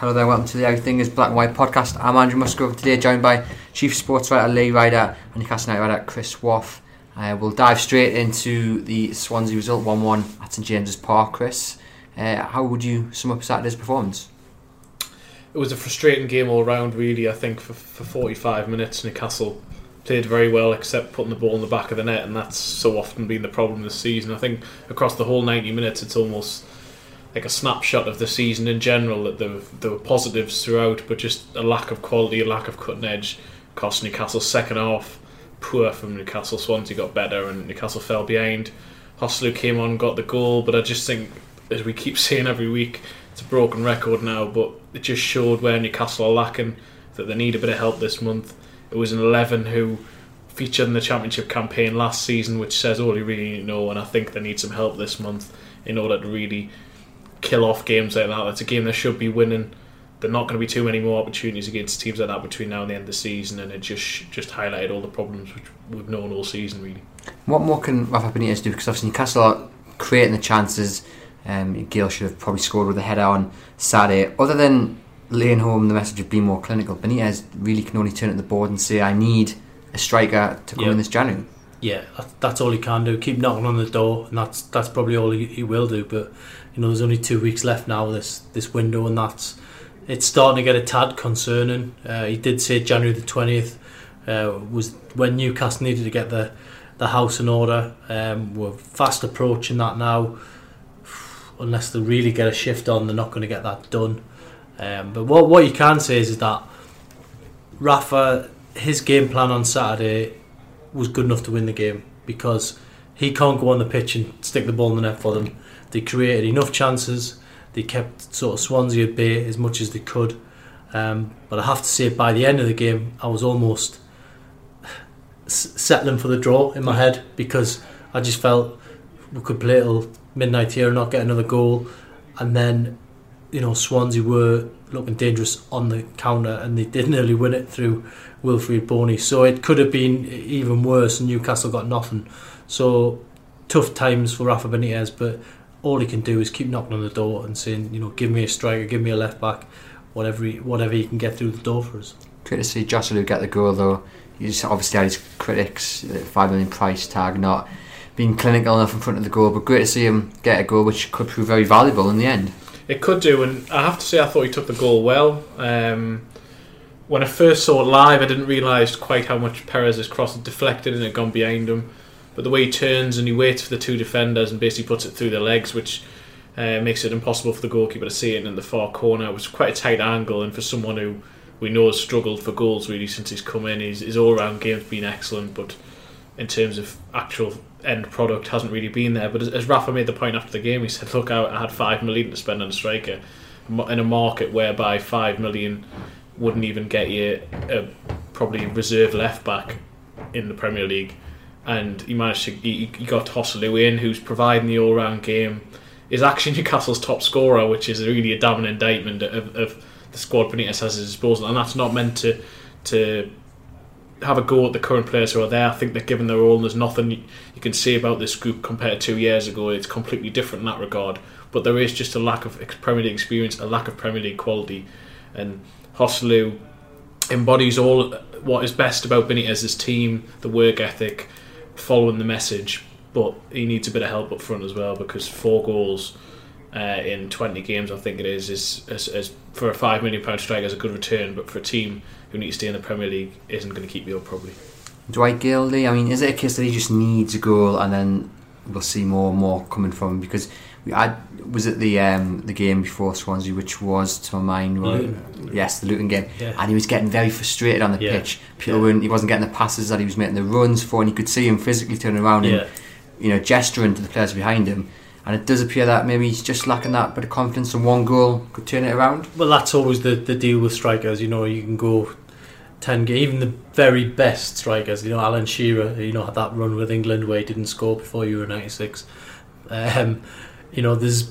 Hello there, welcome to the Everything is Black and White podcast. I'm Andrew Musgrove, today joined by Chief Sports Writer Lee Ryder and Newcastle United writer Chris Woff. We'll dive straight into the Swansea result, 1-1 at St James's Park. Chris, how would you sum up Saturday's performance? It was a frustrating game all round, really. I think for 45 minutes Newcastle played very well except putting the ball in the back of the net, and that's so often been the problem this season. I think across the whole 90 minutes it's almost like a snapshot of the season in general, that there were positives throughout, but just a lack of quality, a lack of cutting edge cost Newcastle. Second half, poor from Newcastle. Swansea got better and Newcastle fell behind. Joselu came on, got the goal, but I just think, as we keep saying every week, it's a broken record now, but it just showed where Newcastle are lacking, that they need a bit of help this month. It was an 11 who featured in the Championship campaign last season, which says all you really know, and I think they need some help this month in order to really kill off games like that. It's a game they should be winning. There are not going to be too many more opportunities against teams like that between now and the end of the season, and it just highlighted all the problems which we've known all season, really. What more can Rafa Benitez do? Because obviously Newcastle are creating the chances. Gayle should have probably scored with a header on Saturday. Other than laying home the message of being more clinical, Benitez really can only turn at the board and say, I need a striker to come in this January. Yeah, that's all he can do. Keep knocking on the door, and that's probably all he will do. But you know, there's only 2 weeks left now this window, and it's starting to get a tad concerning. He did say January the 20th was when Newcastle needed to get the house in order. We're fast approaching that now. Unless they really get a shift on, they're not going to get that done. But what you can say is that Rafa, his game plan on Saturday was good enough to win the game, because he can't go on the pitch and stick the ball in the net for them. They created enough chances, they kept sort of Swansea at bay as much as they could, but I have to say, by the end of the game I was almost settling for the draw in my head, because I just felt we could play till midnight here and not get another goal. And then, you know, Swansea were looking dangerous on the counter, and they did nearly win it through Wilfried Bony, so it could have been even worse and Newcastle got nothing. So tough times for Rafa Benitez, but all he can do is keep knocking on the door and saying, you know, give me a striker, give me a left back, whatever he can get through the door for us. Great to see Joselu get the goal though. He's obviously had his critics, $5 million price tag, not being clinical enough in front of the goal, but great to see him get a goal which could prove very valuable in the end. It could do, and I have to say I thought he took the goal well. When I first saw it live, I didn't realise quite how much Perez's cross had deflected and had gone behind him. But the way he turns and he waits for the two defenders and basically puts it through their legs, which makes it impossible for the goalkeeper to see it in the far corner. It was quite a tight angle, and for someone who we know has struggled for goals really since he's come in, his all-round game's been excellent, but in terms of actual end product hasn't really been there. But as Rafa made the point after the game, he said, look, I had $5 million to spend on a striker in a market whereby $5 million wouldn't even get you a probably reserve left back in the Premier League, and he managed to he got Joselu in, who's providing the all round game, is actually Newcastle's top scorer, which is really a damning indictment of the squad Benitez has at his disposal. And that's not meant to have a go at the current players who are there. I think they're given their all, and there's nothing you can say about this group compared to 2 years ago. It's completely different in that regard, but there is just a lack of Premier League experience, a lack of Premier League quality, and Joselu embodies all what is best about Benitez's team, the work ethic, following the message, but he needs a bit of help up front as well, because 4 goals in 20 games, I think it is for a £5 million striker is a good return, but for a team who need to stay in the Premier League isn't going to keep you up probably. Dwight Gayle, I mean, is it a case that he just needs a goal and then we'll see more and more coming from him? Because I was at the game before Swansea, which was to my mind the Luton game, and he was getting very frustrated on the pitch. He wasn't getting the passes that he was making the runs for, and you could see him physically turning around and you know, gesturing to the players behind him. And it does appear that maybe he's just lacking that bit of confidence, and one goal could turn it around. Well, that's always the deal with strikers. You know, you can go 10 games, even the very best strikers. You know, Alan Shearer, you know, had that run with England where he didn't score before Euro 96. You know, there's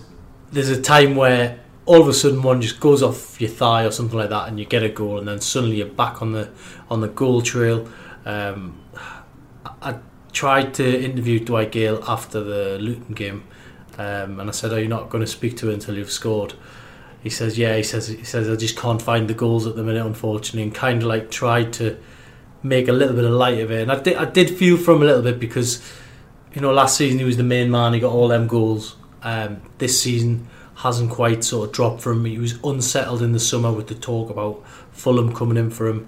a time where all of a sudden one just goes off your thigh or something like that, and you get a goal, and then suddenly you're back on the goal trail. I tried to interview Dwight Gayle after the Luton game. And I said, "Are you not going to speak to her until you've scored?" He says, "Yeah." He says, "I just can't find the goals at the minute, unfortunately." And kind of like tried to make a little bit of light of it. And I did feel for him a little bit because, you know, last season he was the main man. He got all them goals. This season hasn't quite sort of dropped for him. He was unsettled in the summer with the talk about Fulham coming in for him.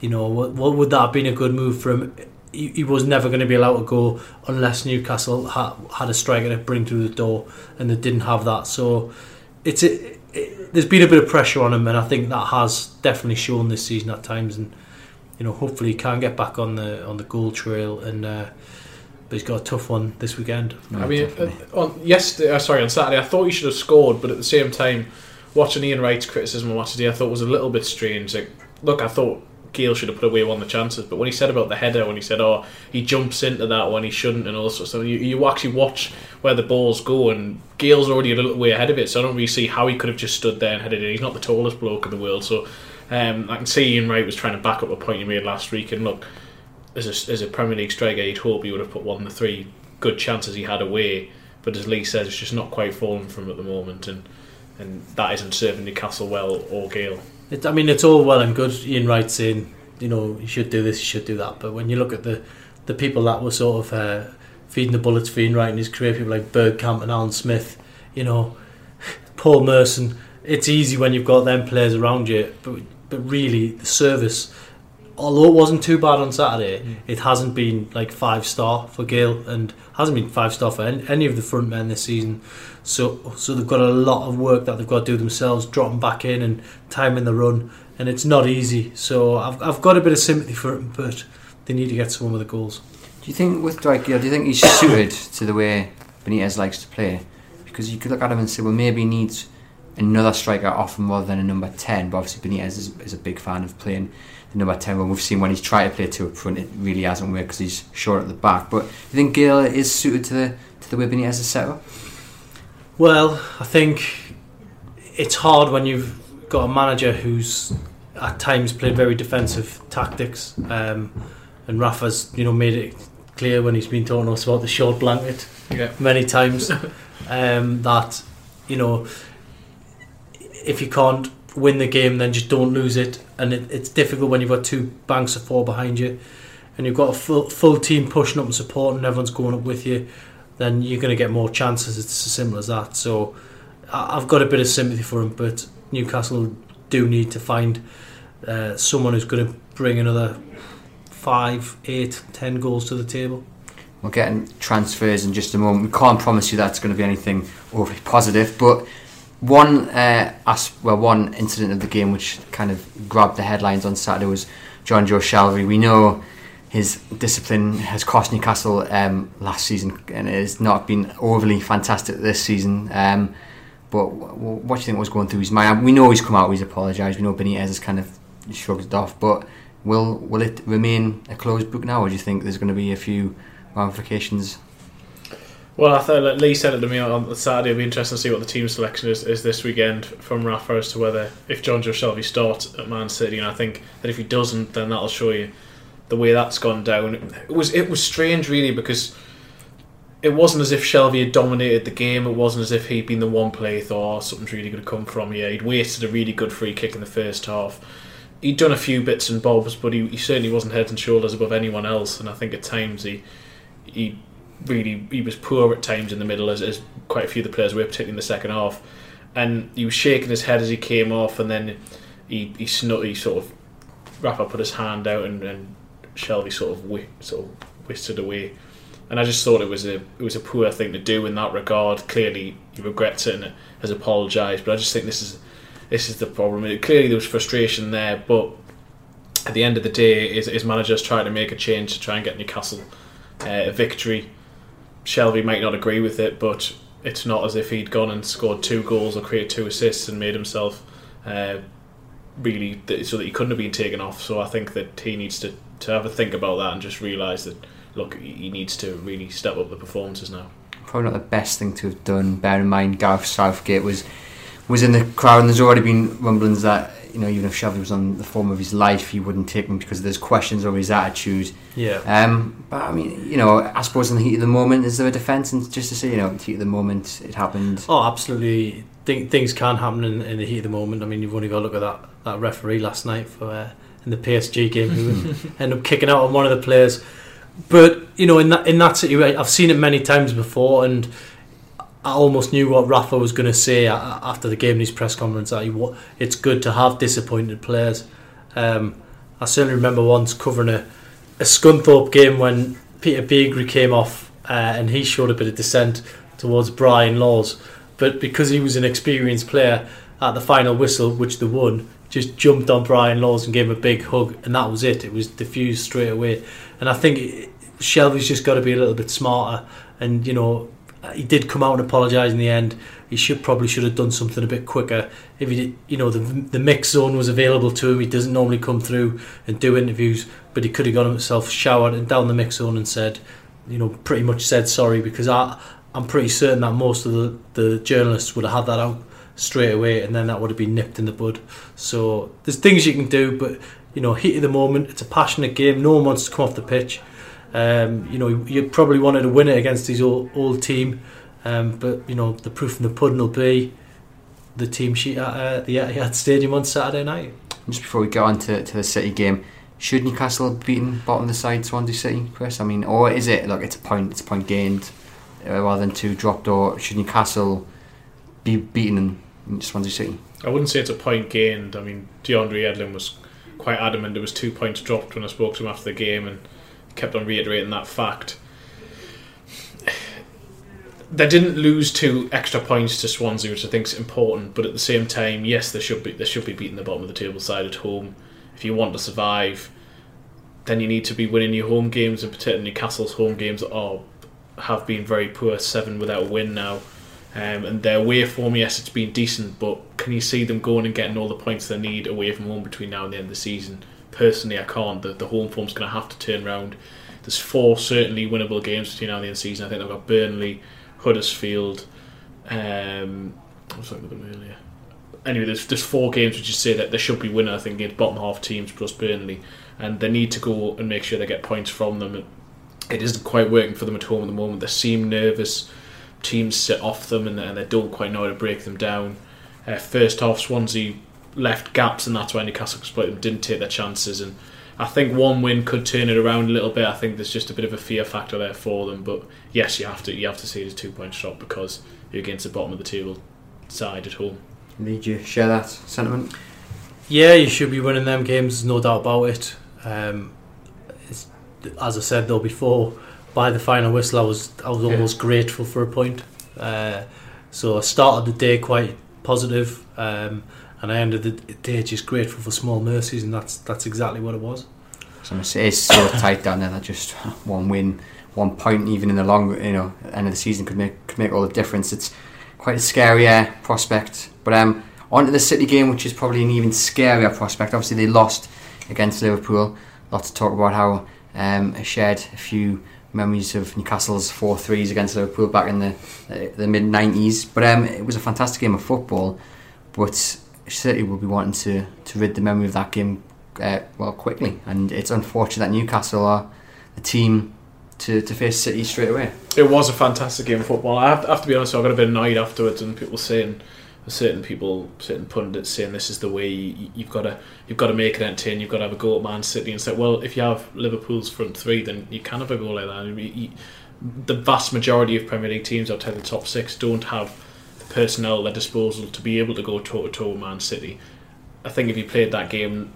You know, what would that have been a good move for him? He was never going to be allowed to go unless Newcastle had a striker to bring through the door, and they didn't have that. So there's been a bit of pressure on him, and I think that has definitely shown this season at times. And you know, hopefully he can get back on the goal trail. And but he's got a tough one this weekend. No, I mean, on Saturday, I thought he should have scored, but at the same time, watching Ian Wright's criticism on Saturday, I thought was a little bit strange. Like, look, I thought Gayle should have put away one of the chances, but when he said about the header, when he said, "Oh, he jumps into that one, he shouldn't," and all sorts of stuff, you actually watch where the balls go, and Gale's already a little way ahead of it, so I don't really see how he could have just stood there and headed in. He's not the tallest bloke in the world, so I can see Ian Wright was trying to back up a point he made last week, and look, as a Premier League striker, you'd hope he would have put one of the three good chances he had away, but as Lee says, it's just not quite falling for him at the moment, and that isn't serving Newcastle well or Gayle. I mean, it's all well and good, Ian Wright saying, you know, you should do this, you should do that. But when you look at the people that were sort of feeding the bullets for Ian Wright in his career, people like Bergkamp and Alan Smith, you know, Paul Merson, it's easy when you've got them players around you. But really, the service, although it wasn't too bad on Saturday, it hasn't been like 5-star for Gayle, and hasn't been 5-star for any of the front men this season. So they've got a lot of work that they've got to do themselves, dropping back in and timing the run, and it's not easy. So I've got a bit of sympathy for him, but they need to get someone with the goals. Do you think with Dwight Gayle, do you think he's suited to the way Benitez likes to play? Because you could look at him and say, well, maybe he needs another striker often rather than a number 10, but obviously Benitez is a big fan of playing the number 10 one. We've seen when he's tried to play two up front, it really hasn't worked because he's short at the back. But do you think Gayle is suited to the way Benitez is set up? Well, I think it's hard when you've got a manager who's at times played very defensive tactics, and Rafa's, you know, made it clear when he's been talking to us about the short blanket many times that, you know, if you can't win the game, then just don't lose it. And it's difficult when you've got two banks of four behind you, and you've got a full team pushing up and supporting, and everyone's going up with you. Then you're going to get more chances. It's as simple as that. So I've got a bit of sympathy for him, but Newcastle do need to find someone who's going to bring another 5, 8, 10 goals to the table. We're getting transfers in just a moment. We can't promise you that's going to be anything overly positive, but one incident of the game which kind of grabbed the headlines on Saturday was Jonjo Shelvey. We know his discipline has cost Newcastle last season, and it has not been overly fantastic this season. But what do you think was going through his mind? We know he's come out, he's apologised. We know Benitez has kind of shrugged it off. But will it remain a closed book now, or do you think there's going to be a few ramifications? Well, I thought, like Lee said it to me on Saturday, it'll be interesting to see what the team selection is this weekend from Rafa as to whether if Jonjo Shelvey starts at Man City, and I think that if he doesn't, then that'll show you the way that's gone down. It was strange, really, because it wasn't as if Shelvey had dominated the game. It wasn't as if he'd been the one play thought, oh, something's really going to come from here. He'd wasted a really good free kick in the first half. He'd done a few bits and bobs, but he certainly wasn't heads and shoulders above anyone else. And I think at times he was poor at times in the middle, as quite a few of the players were, particularly in the second half. And he was shaking his head as he came off, and then he sort of, Rafa put his hand out and Shelvey sort of whisked away, and I just thought it was a poor thing to do in that regard. Clearly he regrets it and has apologised, but I just think this is the problem. Clearly there was frustration there, but at the end of the day, his manager's trying to make a change to try and get Newcastle a victory. Shelvey might not agree with it, but it's not as if he'd gone and scored 2 goals or created 2 assists and made himself really so that he couldn't have been taken off. So I think that he needs to have a think about that and just realise that, look, he needs to really step up the performances now. Probably not the best thing to have done. Bear in mind, Gareth Southgate was in the crowd, and there's already been rumblings that, you know, even if Shelvey was on the form of his life, he wouldn't take him because there's questions over his attitude. Yeah. But I mean, you know, I suppose in the heat of the moment, is there a defence? And just to say, you know, in the heat of the moment, it happened. Oh, absolutely. Things can happen in the heat of the moment. I mean, you've only got to look at that referee last night for in the PSG game who ended up kicking out on one of the players. But you know, in that situation, I've seen it many times before, and I almost knew what Rafa was going to say after the game in his press conference, that it's good to have disappointed players. I certainly remember once covering a Scunthorpe game when Peter Beagrie came off and he showed a bit of dissent towards Brian Laws, but because he was an experienced player, at the final whistle, which they won, just jumped on Brian Laws and gave him a big hug, and that was it. It was diffused straight away. And I think Shelvey's just got to be a little bit smarter, and you know, he did come out and apologise in the end. He should have done something a bit quicker. If he did, you know, the mix zone was available to him. He doesn't normally come through and do interviews, but he could have got himself showered and down the mix zone and said, you know, pretty much said sorry, because I'm pretty certain that most of the journalists would have had that out straight away, and then that would have been nipped in the bud. So there's things you can do, but you know, heat of the moment, it's a passionate game. No one wants to come off the pitch. You know, you probably wanted to win it against his old team, but you know, the proof in the pudding will be the team sheet at the Etihad Stadium on Saturday night. Just before we go on to the City game, should Newcastle have beaten bottom of the side Swansea City, Chris? I mean, or is it like it's a point gained rather than 2 dropped, or should Newcastle be beaten in Swansea City? I wouldn't say it's a point gained. I mean, DeAndre Yedlin was quite adamant it was 2 points dropped when I spoke to him after the game, and kept on reiterating that fact. They didn't lose 2 extra points to Swansea, which I think is important, but at the same time, yes, they should be beating the bottom of the table side at home. If you want to survive, then you need to be winning your home games, and particularly Newcastle's home games have been very poor, 7 without a win now, and their away form, yes, it's been decent, but can you see them going and getting all the points they need away from home between now and the end of the season? Personally, I can't. The home form's going to have to turn round. There's 4 certainly winnable games between now and the end of the season. I think they've got Burnley, Huddersfield. I was talking about them earlier. Anyway, there's 4 games which you say that they should be winning. I think against bottom half teams plus Burnley, and they need to go and make sure they get points from them. It isn't quite working for them at home at the moment. They seem nervous. Teams sit off them, and they don't quite know how to break them down. First half, Swansea left gaps, and that's why Newcastle exploited them, didn't take their chances, and I think 1 win could turn it around a little bit. I think there's just a bit of a fear factor there for them, but yes, you have to see it as a 2 point shot because you're against the bottom of the table side at home. Lee, do you share that sentiment? Yeah, you should be winning them games, there's no doubt about it. As I said though before, by the final whistle I was almost grateful for a point, so I started the day quite positive, and I ended the day just grateful for small mercies, and that's exactly what it was. So it's so tight down there that just 1 win, 1 point, even in the long, you know, end of the season could make all the difference. It's quite a scary prospect. But on to the City game, which is probably an even scarier prospect. Obviously, they lost against Liverpool. Lots to talk about how I shared a few memories of Newcastle's 4-3s against Liverpool back in the mid 90s. But it was a fantastic game of football, but City will be wanting to rid the memory of that game quickly, and it's unfortunate that Newcastle are the team to face City straight away. It was a fantastic game of football. I have to be honest, I got a bit annoyed afterwards, and certain pundits saying this is the way you've got to make it entertaining. You've got to have a go at Man City, and said, well, if you have Liverpool's front three, then you can have a go like that. The vast majority of Premier League teams outside the top 6 don't have personnel at their disposal to be able to go toe-to-toe with Man City. I think if you played that game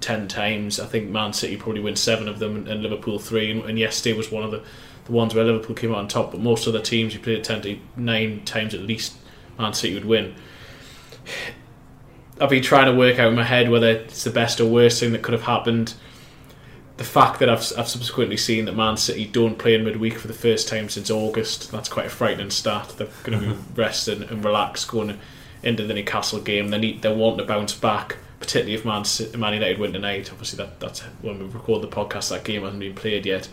10 times, I think Man City probably win 7 of them and Liverpool 3, and yesterday was one of the ones where Liverpool came out on top, but most of the teams you played 9 times at least, Man City would win. I've been trying to work out in my head whether it's the best or worst thing that could have happened. the fact that I've subsequently seen that Man City don't play in midweek for the first time since August, that's quite a frightening stat. They're going to be rested and relaxed going into the Newcastle game. They want to bounce back, particularly if Man United win tonight. Obviously, that's when we record the podcast, that game hasn't been played yet.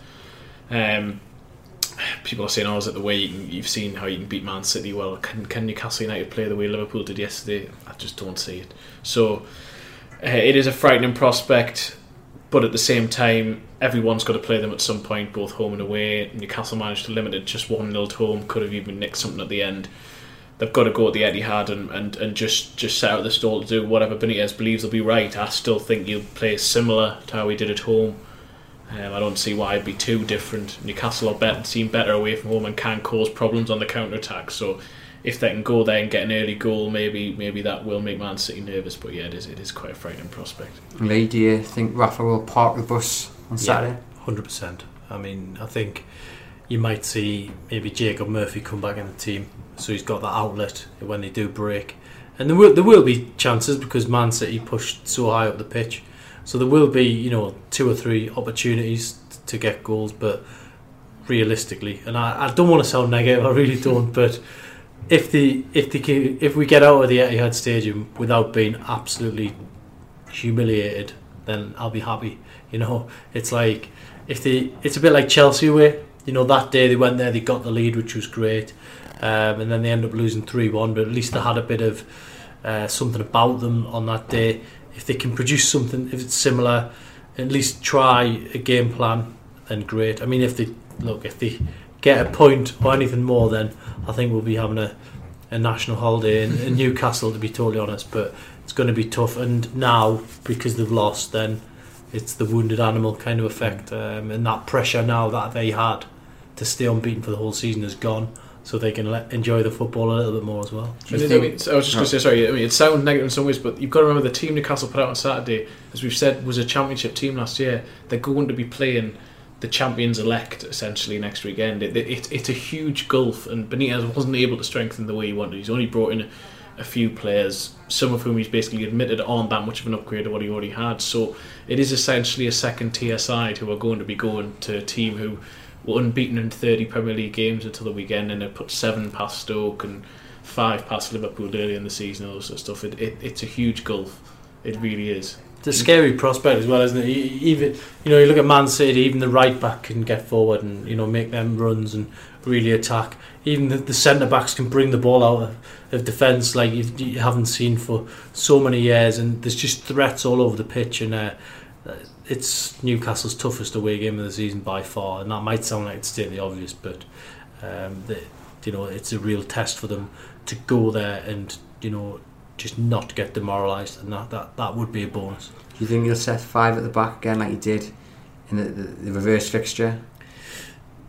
People are saying, oh, is it the way you've seen how you can beat Man City? Well, can Newcastle United play the way Liverpool did yesterday? I just don't see it. So it is a frightening prospect, but at the same time, everyone's got to play them at some point, both home and away. Newcastle managed to limit it just 1-0 at home, could have even nicked something at the end. They've got to go at the Etihad and just set out the stall to do whatever Benitez believes will be right. I still think he'll play similar to how he did at home. I don't see why it'd be too different. Newcastle are seem better away from home and can cause problems on the counter-attack. So if they can go there and get an early goal, maybe that will make Man City nervous. But yeah, it is quite a frightening prospect. Lee, do you think Rafa will park the bus on Saturday? 100%. I mean, I think you might see maybe Jacob Murphy come back in the team, so he's got that outlet when they do break. And there will be chances because Man City pushed so high up the pitch. So there will be, two or three opportunities to get goals, but realistically, and I don't want to sound negative, I really don't, but if we get out of the Etihad Stadium without being absolutely humiliated, then I'll be happy. It's like it's a bit like Chelsea away. That day they went there, they got the lead, which was great, and then they end up losing 3-1. But at least they had a bit of something about them on that day. If they can produce something, if it's similar, at least try a game plan, then great. I mean, if they get a point or anything more, then I think we'll be having a national holiday in Newcastle, to be totally honest. But it's going to be tough. And now, because they've lost, then it's the wounded animal kind of effect. And that pressure now that they had to stay unbeaten for the whole season is gone. So they can enjoy the football a little bit more as well. It sounds negative in some ways, but you've got to remember the team Newcastle put out on Saturday, as we've said, was a championship team last year. They're going to be playing the champions-elect, essentially, next weekend. It's a huge gulf, and Benitez wasn't able to strengthen the way he wanted. He's only brought in a few players, some of whom he's basically admitted aren't that much of an upgrade to what he already had. So it is essentially a second-tier side who are going to be going to a team who were unbeaten in 30 Premier League games until the weekend, and they put 7 past Stoke and 5 past Liverpool early in the season, all that sort of stuff. It's a huge gulf. It really is. It's a scary prospect as well, isn't it? Even you look at Man City, even the right back can get forward and make them runs and really attack. Even the centre backs can bring the ball out of defence like you haven't seen for so many years, and there's just threats all over the pitch and. It's Newcastle's toughest away game of the season by far, and that might sound like it's stating the obvious, but it's a real test for them to go there and just not get demoralised, and that would be a bonus. Do you think you'll set 5 at the back again like you did in the reverse fixture?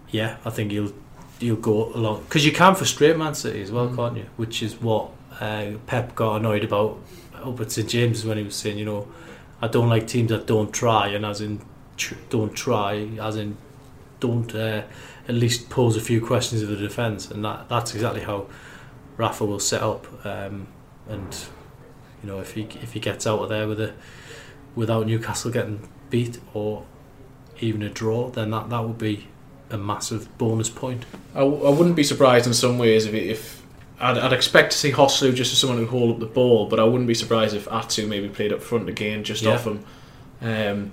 Yeah, I think you'll go along because you can frustrate Man City as well, can't you? Which is what Pep got annoyed about up at St James's when he was saying, I don't like teams that don't try, and as in don't try, as in don't at least pose a few questions of the defence, and that's exactly how Rafa will set up. And if he gets out of there without Newcastle getting beat or even a draw, then that would be a massive bonus point. I wouldn't be surprised in some ways if I'd expect to see Joselu just as someone who hold up the ball, but I wouldn't be surprised if Atsu maybe played up front again, just off him,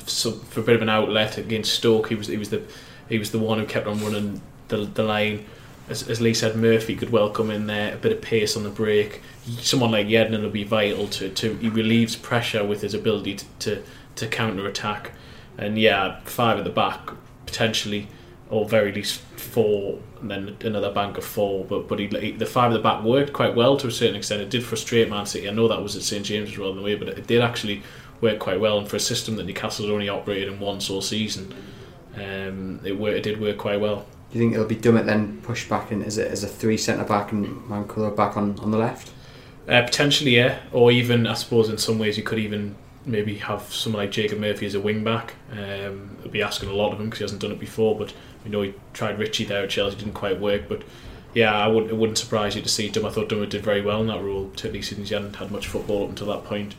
so for a bit of an outlet against Stoke. He was the one who kept on running the line. As Lee said, Murphy could well come in there, a bit of pace on the break. Someone like Yedlin will be vital to he relieves pressure with his ability to counter attack, and 5 at the back potentially. Or very least 4, and then another bank of 4. But the 5 at the back worked quite well to a certain extent. It did frustrate Man City. I know that was at St James's rather than away, but it did actually work quite well. And for a system that Newcastle had only operated in once all season, it did work quite well. Do you think it'll be Dummett then pushed back in as a 3 centre back and Mancuso back on the left? Potentially, yeah. Or even, I suppose, in some ways you could even maybe have someone like Jacob Murphy as a wing back. It'll be asking a lot of him because he hasn't done it before, but he tried Ritchie there at Chelsea, didn't quite work. But it wouldn't surprise you to see Dummett. I thought Dummett did very well in that role, particularly since he hadn't had much football up until that point.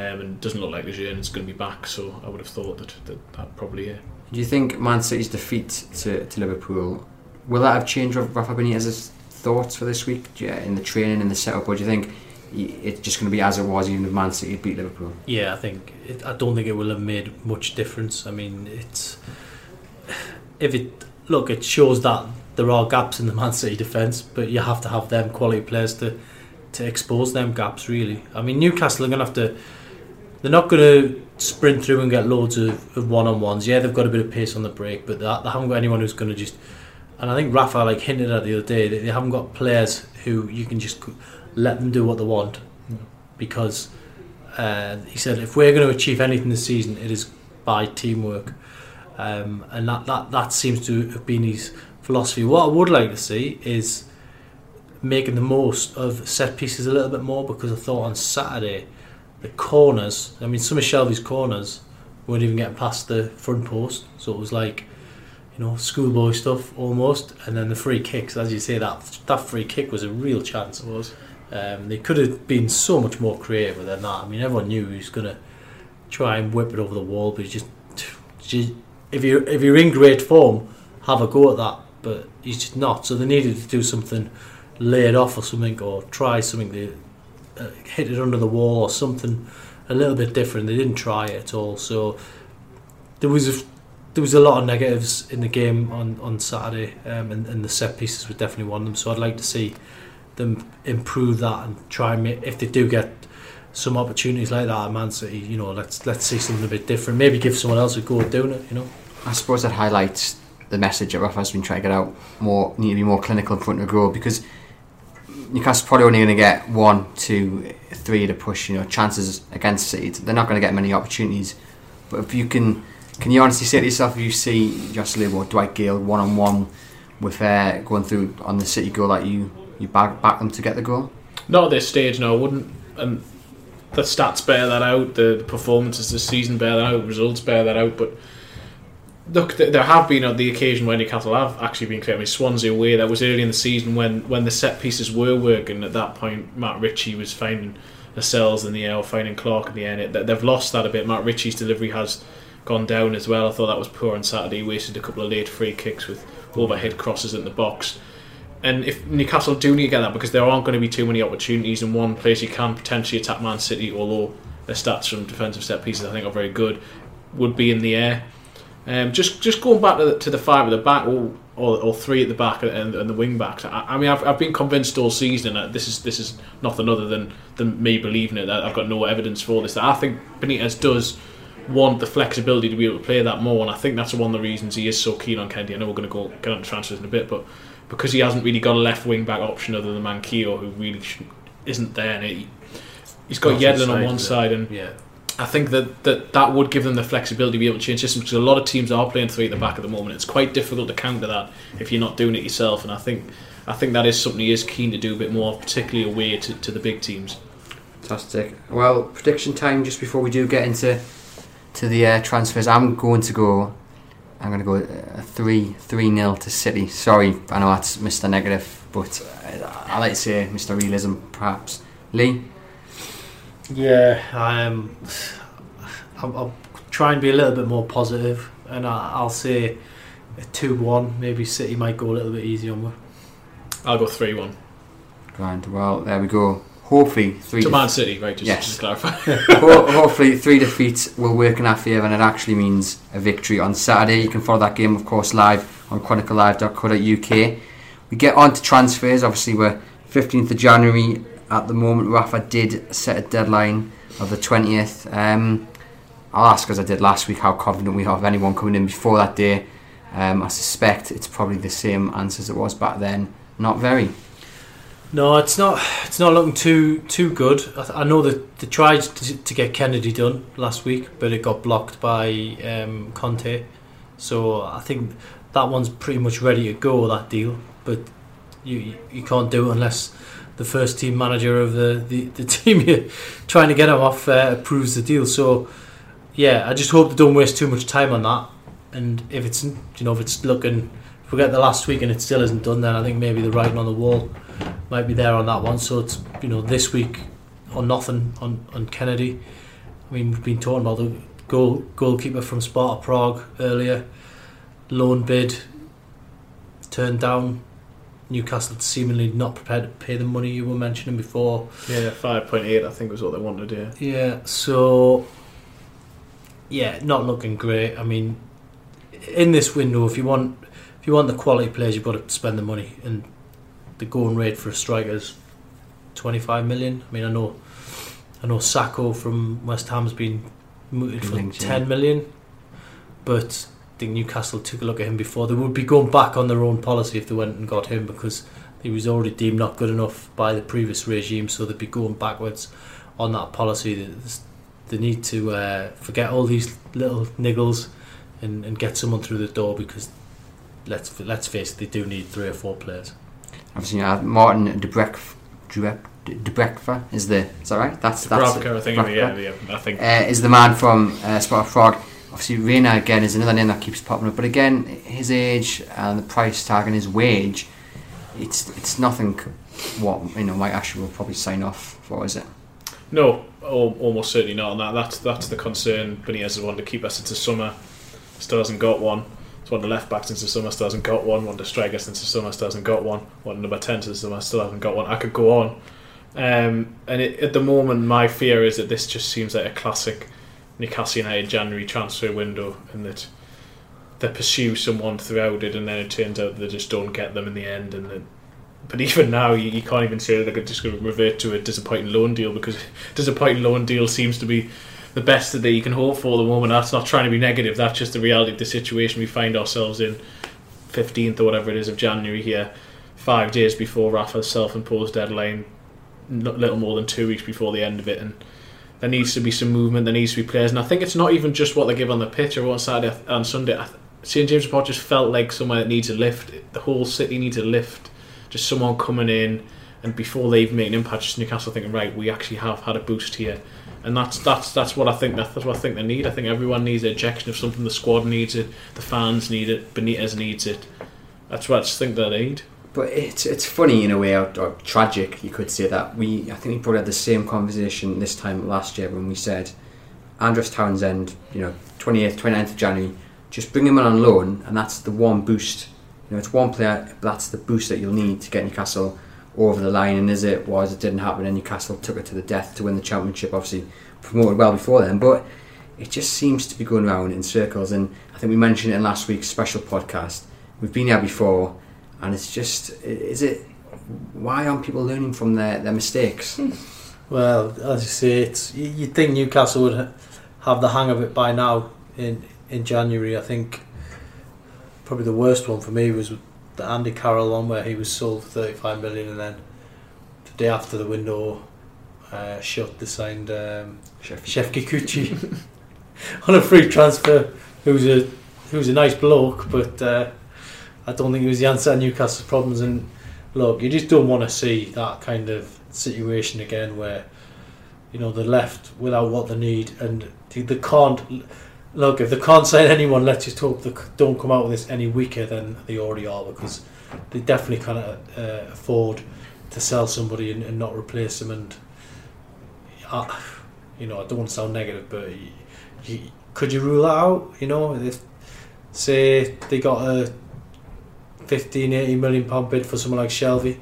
and it doesn't look like Lejeune is going to be back, so I would have thought that probably it. Do you think Man City's defeat to Liverpool, will that have changed Rafa Benitez's thoughts for this week in the training and the setup, or do you think it's just going to be as it was even if Man City beat Liverpool? Yeah, I don't think it will have made much difference. I mean, it shows that there are gaps in the Man City defence, but you have to have them quality players to expose them gaps, really. I mean, Newcastle are going to have to, they're not going to sprint through and get loads of one-on-ones. Yeah, they've got a bit of pace on the break, but they haven't got anyone who's going to just, and I think Rafa hinted at the other day, that they haven't got players who you can just let them do what they want, because he said if we're going to achieve anything this season, it is by teamwork, and that seems to have been his philosophy. What I would like to see is making the most of set pieces a little bit more, because I thought on Saturday the corners, I mean, some of Shelvey's corners weren't even getting past the front post, so it was like, you know, schoolboy stuff almost. And then the free kicks, as you say, that free kick was a real chance. It was. They could have been so much more creative than that. I mean, everyone knew he was going to try and whip it over the wall, but if you're in great form, have a go at that. But he's just not. So they needed to do something, lay it off or something, or try something. They hit it under the wall or something a little bit different. They didn't try it at all. So there was a lot of negatives in the game on Saturday, and the set pieces were definitely one of them. So I'd like to see them improve that and try and make, if they do get some opportunities like that at Man City, you know, let's see something a bit different. Maybe give someone else a go at doing it, you know. I suppose that highlights the message that Rafa's been trying to get out. Need to be more clinical in front of the goal, because Newcastle's probably only going to get 1, 2, 3 to push, you know, chances against City. They're not going to get many opportunities. But if you can you honestly say to yourself, if you see Joselu or Dwight Gayle one-on-one with going through on the City goal, that you back them to get the goal? Not at this stage, no, I wouldn't. And the stats bear that out, the performances this season bear that out, results bear that out. But look, there have been on the occasion when Newcastle have actually been clear. I mean, Swansea away, that was early in the season when the set pieces were working. At that point, Matt Ritchie was finding Lascelles in the air, finding Clark in the air. They've lost that a bit. Matt Ritchie's delivery has gone down as well. I thought that was poor on Saturday. He wasted a couple of late free kicks with overhead crosses in the box. And if Newcastle do need to get that, because there aren't going to be too many opportunities in one place, you can potentially attack Man City, although their stats from defensive set pieces I think are very good, would be in the air. Just going back to the five at the back, or three at the back and the wing backs. I mean, I've been convinced all season that this is nothing other than me believing it. I've got no evidence for this. That I think Benitez does want the flexibility to be able to play that more, and I think that's one of the reasons he is so keen on Kendi. I know we're going to get on to transfers in a bit, but because he hasn't really got a left wing back option other than Manquillo, who really isn't there, and he's got Yedlin on one side, and yeah, I think that would give them the flexibility to be able to change systems, because a lot of teams are playing three at the back at the moment. It's quite difficult to counter that if you're not doing it yourself, and I think that is something he is keen to do a bit more, particularly away to the big teams. Fantastic. Well, prediction time just before we do get into the transfers. I'm going to go 3-0 to City. Sorry, I know that's Mr. Negative, but I like to say Mr. Realism perhaps. Lee? Yeah, I'll try and be a little bit more positive, and I'll say a 2-1. Maybe City might go a little bit easy on me. I'll go 3-1. Grand. Well, there we go. Hopefully, three to Man City, right? Just to clarify. Hopefully, 3 defeats will work in our favour, and it actually means a victory on Saturday. You can follow that game, of course, live on chroniclelive.co.uk. We get on to transfers. Obviously, we're 15th of January at the moment. Rafa did set a deadline of the 20th. I'll ask, as I did last week, how confident we are of anyone coming in before that day. I suspect it's probably the same answer as it was back then. Not very. No, it's not looking too good. I know that they tried to get Kennedy done last week, but it got blocked by Conte. So I think that one's pretty much ready to go, that deal. But you can't do it unless the first team manager of the team you're trying to get him off approves the deal. So yeah, I just hope they don't waste too much time on that. And if we get the last week and it still isn't done, then I think maybe the writing on the wall might be there on that one. So it's, you know, this week or nothing on Kennedy, We've been talking about the goalkeeper from Sparta Prague earlier. Loan bid turned down. Newcastle seemingly not prepared to pay the money you were mentioning before. Yeah, 5.8 I think was what they wanted, yeah. Yeah, so, yeah, not looking great. I mean, in this window, if you want the quality players, you've got to spend the money. And the going rate for a striker is 25 million. I mean, I know Sacco from West Ham's been mooted for 10 million, but I think Newcastle took a look at him before. They would be going back on their own policy if they went and got him, because he was already deemed not good enough by the previous regime, so they'd be going backwards on that policy. They need to forget all these little niggles and get someone through the door, because let's face it, they do need 3 or 4 players. Obviously, Martin Dubravka is that right? That's Dubravka, I think. Yeah, I think. Is the man from Sparta Prague. Obviously, Reina again is another name that keeps popping up. But again, his age and the price tag and his wage, it's nothing. What Mike Ashley will probably sign off for, is it? No, almost certainly not. And that's the concern. Benitez has wanted to keep us into summer. Still hasn't got one. One of the left backs since the summer, still hasn't got one. One of the strikers since the summer, still hasn't got one. One of the number 10 since the summer, still hasn't got one. I could go on, at the moment, my fear is that this just seems like a classic Newcastle United January transfer window, and that they pursue someone throughout it, and then it turns out they just don't get them in the end. But even now, you can't even say that they're just going to revert to a disappointing loan deal, because disappointing loan deal seems to be the best that you can hope for at the moment. That's not trying to be negative, that's just the reality of the situation we find ourselves in. 15th or whatever it is of January here, 5 days before Rafa's self-imposed deadline, little more than 2 weeks before the end of it, and there needs to be some movement, there needs to be players. And I think it's not even just what they give on the pitch or on Saturday and Sunday. St James' Park just felt like somewhere that needs a lift. The whole city needs a lift, just someone coming in, and before they even make an impact, just Newcastle thinking, right, we actually have had a boost here. And that's what I think. That's what I think they need. I think everyone needs an injection of something. The squad needs it. The fans need it. Benitez needs it. That's what I think they need. But it's funny in a way, or tragic, you could say, that I think we probably had the same conversation this time last year when we said Andres Townsend, 28th, 29th of January, just bring him in on loan, and that's the one boost. It's one player, but that's the boost that you'll need to get Newcastle over the line. And as it was, it didn't happen, and Newcastle took it to the death to win the championship, obviously promoted well before then, but it just seems to be going around in circles. And I think we mentioned it in last week's special podcast, we've been here before, and it's just, why aren't people learning from their mistakes? Well, as you say, you'd think Newcastle would have the hang of it by now in January. I think probably the worst one for me was the Andy Carroll one, where he was sold for 35 million, and then the day after the window shut, they signed Chef Kikuchi on a free transfer, who's a nice bloke, but I don't think he was the answer to Newcastle's problems. And look, you just don't want to see that kind of situation again, where they're left without what they need, and they can't. Look, if they can't sign anyone, let's just hope they don't come out with this any weaker than they already are, because they definitely can't afford to sell somebody and not replace them. And I don't want to sound negative, but could you rule that out? If, say, they got a £15-18 million bid for someone like Shelvey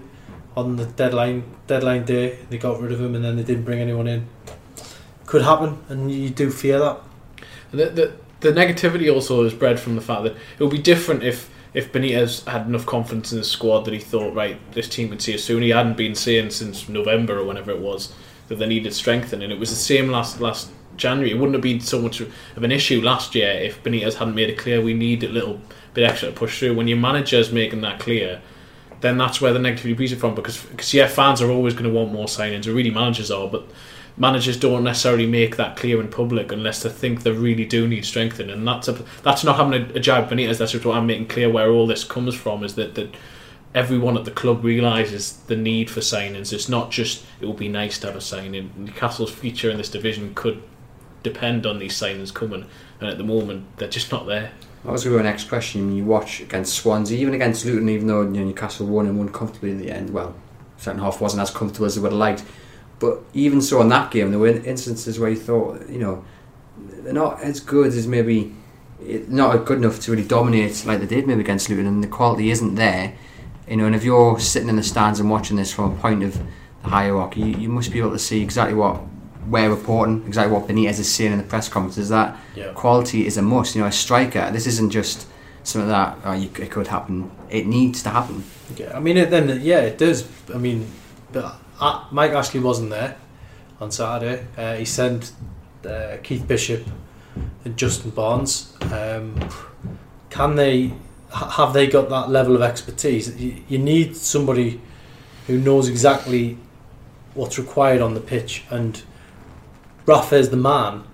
on the deadline day, they got rid of him, and then they didn't bring anyone in. Could happen, and you do fear that. The negativity also is bred from the fact that it would be different if Benitez had enough confidence in the squad that he thought, right, this team would see us soon. He hadn't been saying since November or whenever it was that they needed strengthening. It was the same last January. It wouldn't have been so much of an issue last year if Benitez hadn't made it clear we need a little bit extra to push through. When your manager's making that clear, then that's where the negativity beats it from, because fans are always going to want more signings, or really managers are, but managers don't necessarily make that clear in public unless they think they really do need strengthening. And that's not having a jab at Benitez, that's just what I'm making clear where all this comes from, is that everyone at the club realises the need for signings. It's not just, it would be nice to have a signing. Newcastle's future in this division could depend on these signings coming, and at the moment, they're just not there. That was your next question. You watch against Swansea, even against Luton, even though Newcastle won and won comfortably in the end. Well, second half wasn't as comfortable as they would have liked. But even so, in that game, there were instances where you thought, you know, they're not as good as maybe, not good enough to really dominate like they did maybe against Luton, and the quality isn't there. You know, and if you're sitting in the stands and watching this from a point of the hierarchy, you must be able to see exactly what we're reporting, exactly what Benitez is saying in the press conferences. That quality is a must. You know, a striker, this isn't just something that it could happen. It needs to happen. Yeah, I mean, it does. I mean, but Mike Ashley wasn't there on Saturday. He sent Keith Bishop and Justin Barnes. Have they got that level of expertise? You need somebody who knows exactly what's required on the pitch, and Rafa is the man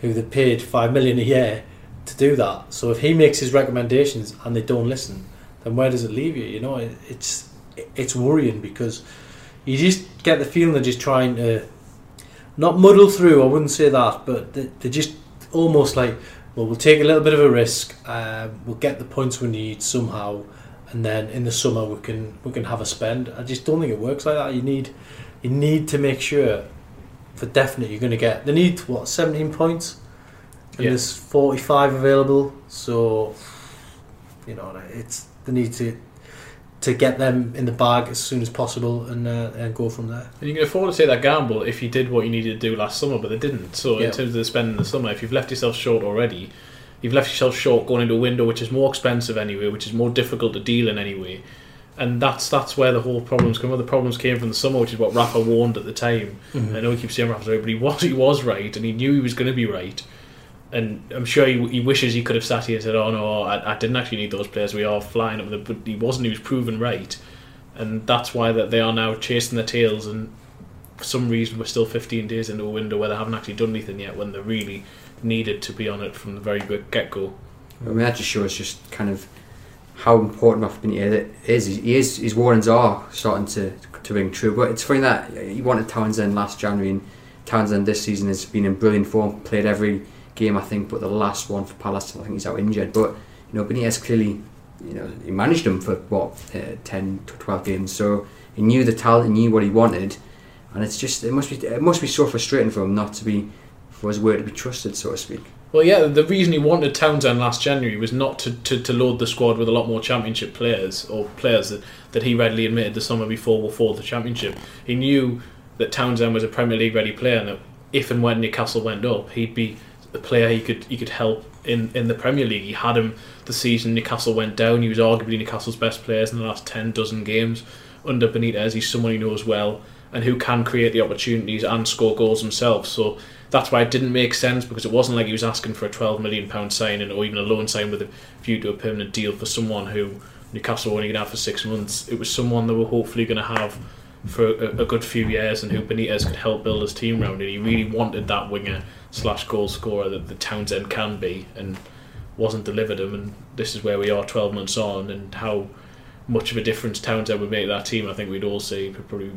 who they paid $5 million a year to do that. So if he makes his recommendations and they don't listen, then where does it leave you? You know, it's worrying, because you just get the feeling they're just trying to not muddle through, I wouldn't say that, but they're just almost like, well, we'll take a little bit of a risk, we'll get the points we need somehow, and then in the summer we can have a spend. I just don't think it works like that. You need to make sure for definite you're going to get, they need 17 points, and there's 45 available, so you know, they need to get them in the bag as soon as possible and go from there. And you can afford to take that gamble if you did what you needed to do last summer, but they didn't. So in terms of the spending the summer, if you've left yourself short already, you've left yourself short going into a window which is more expensive anyway, which is more difficult to deal in anyway. And that's where the whole problems come. The problems came from the summer, which is what Rafa warned at the time. Mm-hmm. I know he keeps saying Rafa's right, but he was right, and he knew he was going to be right. And I'm sure he wishes he could have sat here and said, oh no, I didn't actually need those players, we are flying up there, but he wasn't, he was proven right. And that's why that they are now chasing their tails, and for some reason we're still 15 days into a window where they haven't actually done anything yet when they really needed to be on it from the very get-go. I mean, that just shows just kind of how important Rafa Benitez is. His warnings are starting to ring true, but it's funny that he wanted Townsend last January, and Townsend this season has been in brilliant form, played every game, I think, but the last one for Palace, I think he's out injured. But you know, Benitez clearly, you know, he managed him for 10 to 12 games, so he knew the talent, he knew what he wanted, and it's just it must be so frustrating for him not to be, for his word to be trusted, so to speak. Well, yeah, the reason he wanted Townsend last January was not to load the squad with a lot more Championship players, or players that he readily admitted the summer before will fall the Championship. He knew that Townsend was a Premier League ready player, and that if and when Newcastle went up, he'd be the player he could help in the Premier League. He had him the season Newcastle went down. He was arguably Newcastle's best players in the last 10 dozen games under Benitez. He's someone he knows well and who can create the opportunities and score goals himself. So that's why it didn't make sense, because it wasn't like he was asking for a £12 million signing or even a loan sign with a view to a permanent deal for someone who Newcastle were only going to have for 6 months. It was someone they were hopefully going to have for a good few years, and who Benitez could help build his team around, and he really wanted that winger / goal scorer that the Townsend can be, and wasn't delivered him. And this is where we are 12 months on, and how much of a difference Townsend would make to that team, I think we'd all see could probably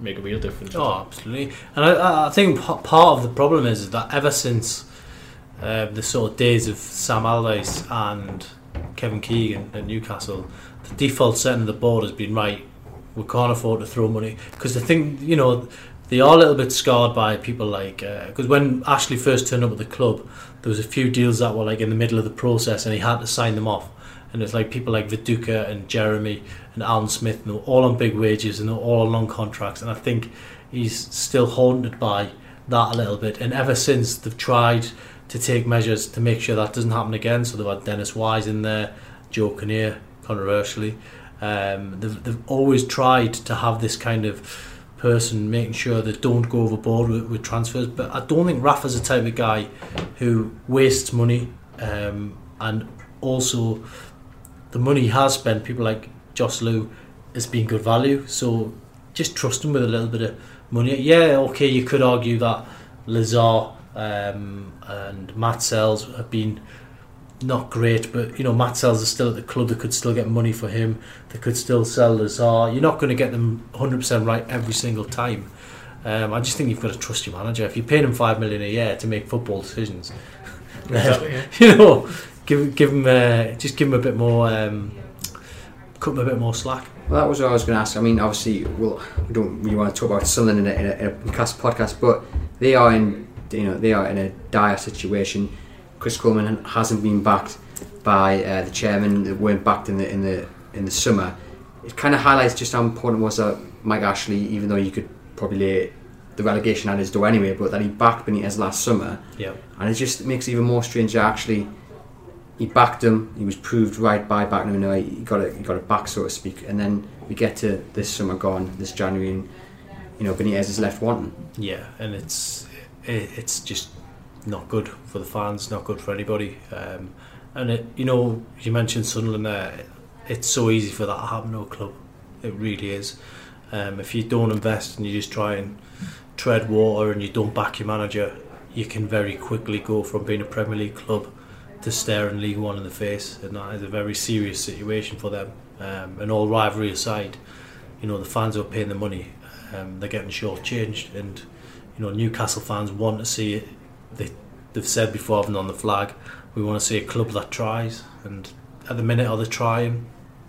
make a real difference. Oh, absolutely. And I think part of the problem is that ever since the sort of days of Sam Allardyce and Kevin Keegan at Newcastle, the default setting of the board has been, right, we can't afford to throw money, because the thing, you know, they are a little bit scarred by people like, because when Ashley first turned up at the club, there was a few deals that were like in the middle of the process, and he had to sign them off, and it's like people like Viduka and Jeremy and Alan Smith, and they were all on big wages and they were all on long contracts, and I think he's still haunted by that a little bit. And ever since, they've tried to take measures to make sure that doesn't happen again. So they've had Dennis Wise in there, Joe Kinnear, controversially. They've always tried to have this kind of person making sure they don't go overboard with transfers, but I don't think Rafa's the type of guy who wastes money, and also the money he has spent, people like Joselu, has been good value, so just trust him with a little bit of money. Yeah, okay, you could argue that Lazar and Matzels have been not great, but you know, Matzels is still at the club, they could still get money for him, they could still sell Lazar. You're not going to get them 100% right every single time. I just think you've got to trust your manager. If you're paying him $5 million a year to make football decisions, exactly, you know, give him just give him a bit more cut them a bit more slack. Well, that was what I was going to ask. I mean, obviously, we don't really want to talk about Sunderland in a podcast, but they are in, you know, they are in a dire situation. Chris Coleman hasn't been backed by the chairman. They weren't backed in the summer. It kind of highlights just how important it was that Mike Ashley, even though you could probably lay the relegation at his door anyway, but that he backed Benitez last summer. Yeah. And it just makes it even more strange that actually he backed him. He was proved right by backing him. No, he got it back, so to speak. And then we get to this summer gone, this January, and you know Benitez is left wanting. Yeah, and it's just not good for the fans, not good for anybody. And it, you know, you mentioned Sunderland there. It's so easy for that to happen to a club. It really is. If you don't invest and you just try and tread water and you don't back your manager, you can very quickly go from being a Premier League club to staring League One in the face, and that is a very serious situation for them. And all rivalry aside, you know, the fans are paying the money. They're getting shortchanged, and you know, Newcastle fans want to see it. They've said before, having on the flag, we want to see a club that tries, and at the minute, are they trying?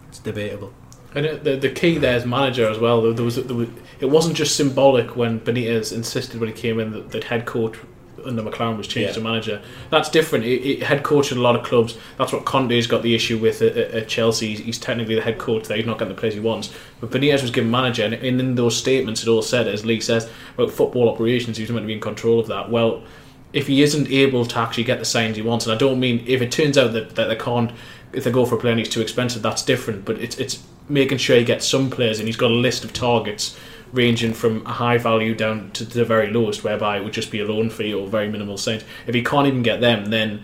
It's debatable. And the key there is manager as well. There was, it wasn't just symbolic when Benitez insisted when he came in that head coach under McLaren was changed to manager. That's different. He head coach in a lot of clubs. That's what Conte's got the issue with at Chelsea. He's technically the head coach there. He's not getting the place he wants. But Benitez was given manager, and in those statements, it all said, as Lee says, about football operations, he was meant to be in control of that. Well, if he isn't able to actually get the signs he wants, and I don't mean if it turns out that they can't, if they go for a player and he's too expensive, that's different. But it's making sure he gets some players, and he's got a list of targets ranging from a high value down to the very lowest, whereby it would just be a loan fee or very minimal signs. If he can't even get them, then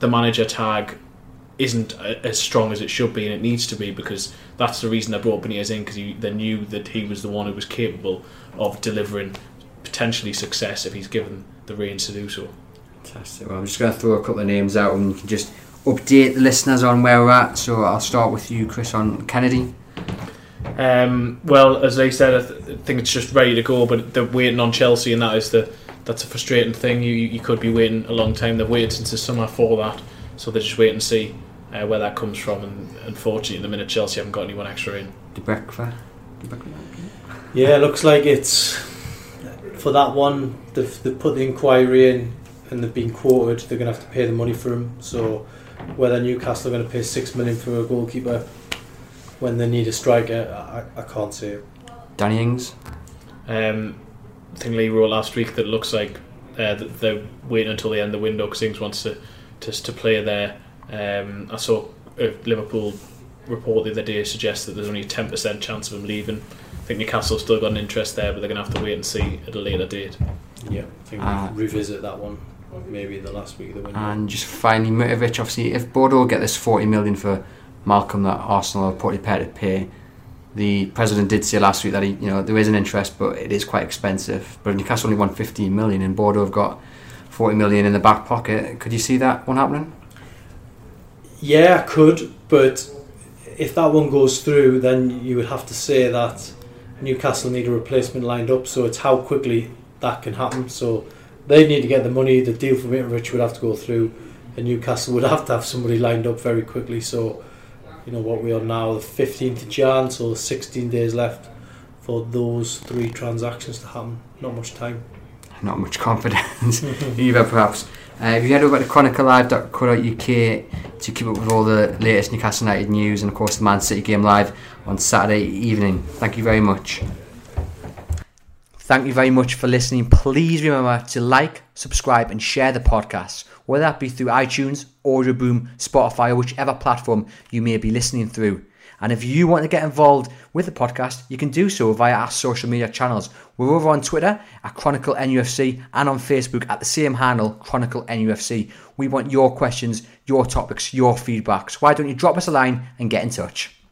the manager tag isn't as strong as it should be, and it needs to be, because that's the reason they brought Benitez in, because they knew that he was the one who was capable of delivering potentially success if he's given the reins to do so. Fantastic. Well, I'm just going to throw a couple of names out and you can just update the listeners on where we're at. So I'll start with you, Chris, on Kennedy. Well, as they said, I think it's just ready to go, but they're waiting on Chelsea, and that's a frustrating thing. You could be waiting a long time. They've waited since the summer for that, so they're just waiting to see where that comes from. And unfortunately, at the minute, Chelsea haven't got anyone extra in. De Bruyne. Yeah, it looks like it's. For that one, they've put the inquiry in and they've been quoted. They're going to have to pay the money for him. So whether Newcastle are going to pay $6 million for a goalkeeper when they need a striker, I can't see it. Danny Ings? I think Lee wrote last week that it looks like they're waiting until the end of the window because Ings wants to play there. I saw a Liverpool report the other day suggests that there's only a 10% chance of him leaving. I think Newcastle's still got an interest there, but they're going to have to wait and see at a later date. Yeah, I think we'll revisit that one maybe the last week of the window. And just finally, Mitrovic, obviously, if Bordeaux get this $40 million for Malcolm that Arsenal are reportedly prepared to pay, the president did say last week that there is an interest, but it is quite expensive. But Newcastle only won $15 million, and Bordeaux have got $40 million in the back pocket. Could you see that one happening? Yeah, I could, but if that one goes through, then you would have to say that Newcastle need a replacement lined up, so it's how quickly that can happen. So they need to get the money. The deal for Mitrovic would have to go through, and Newcastle would have to have somebody lined up very quickly. So you know what we are now, the 15th of Jan, so 16 days left for those three transactions to happen. Not much time. Not much confidence either, perhaps. If you head over to chroniclelive.co.uk to keep up with all the latest Newcastle United news, and of course the Man City game live on Saturday evening. Thank you very much. Thank you very much for listening. Please remember to like, subscribe and share the podcast, whether that be through iTunes, Audioboom, Spotify or whichever platform you may be listening through. And if you want to get involved with the podcast, you can do so via our social media channels. We're over on Twitter at ChronicleNUFC and on Facebook at the same handle, ChronicleNUFC. We want your questions, your topics, your feedback. So why don't you drop us a line and get in touch?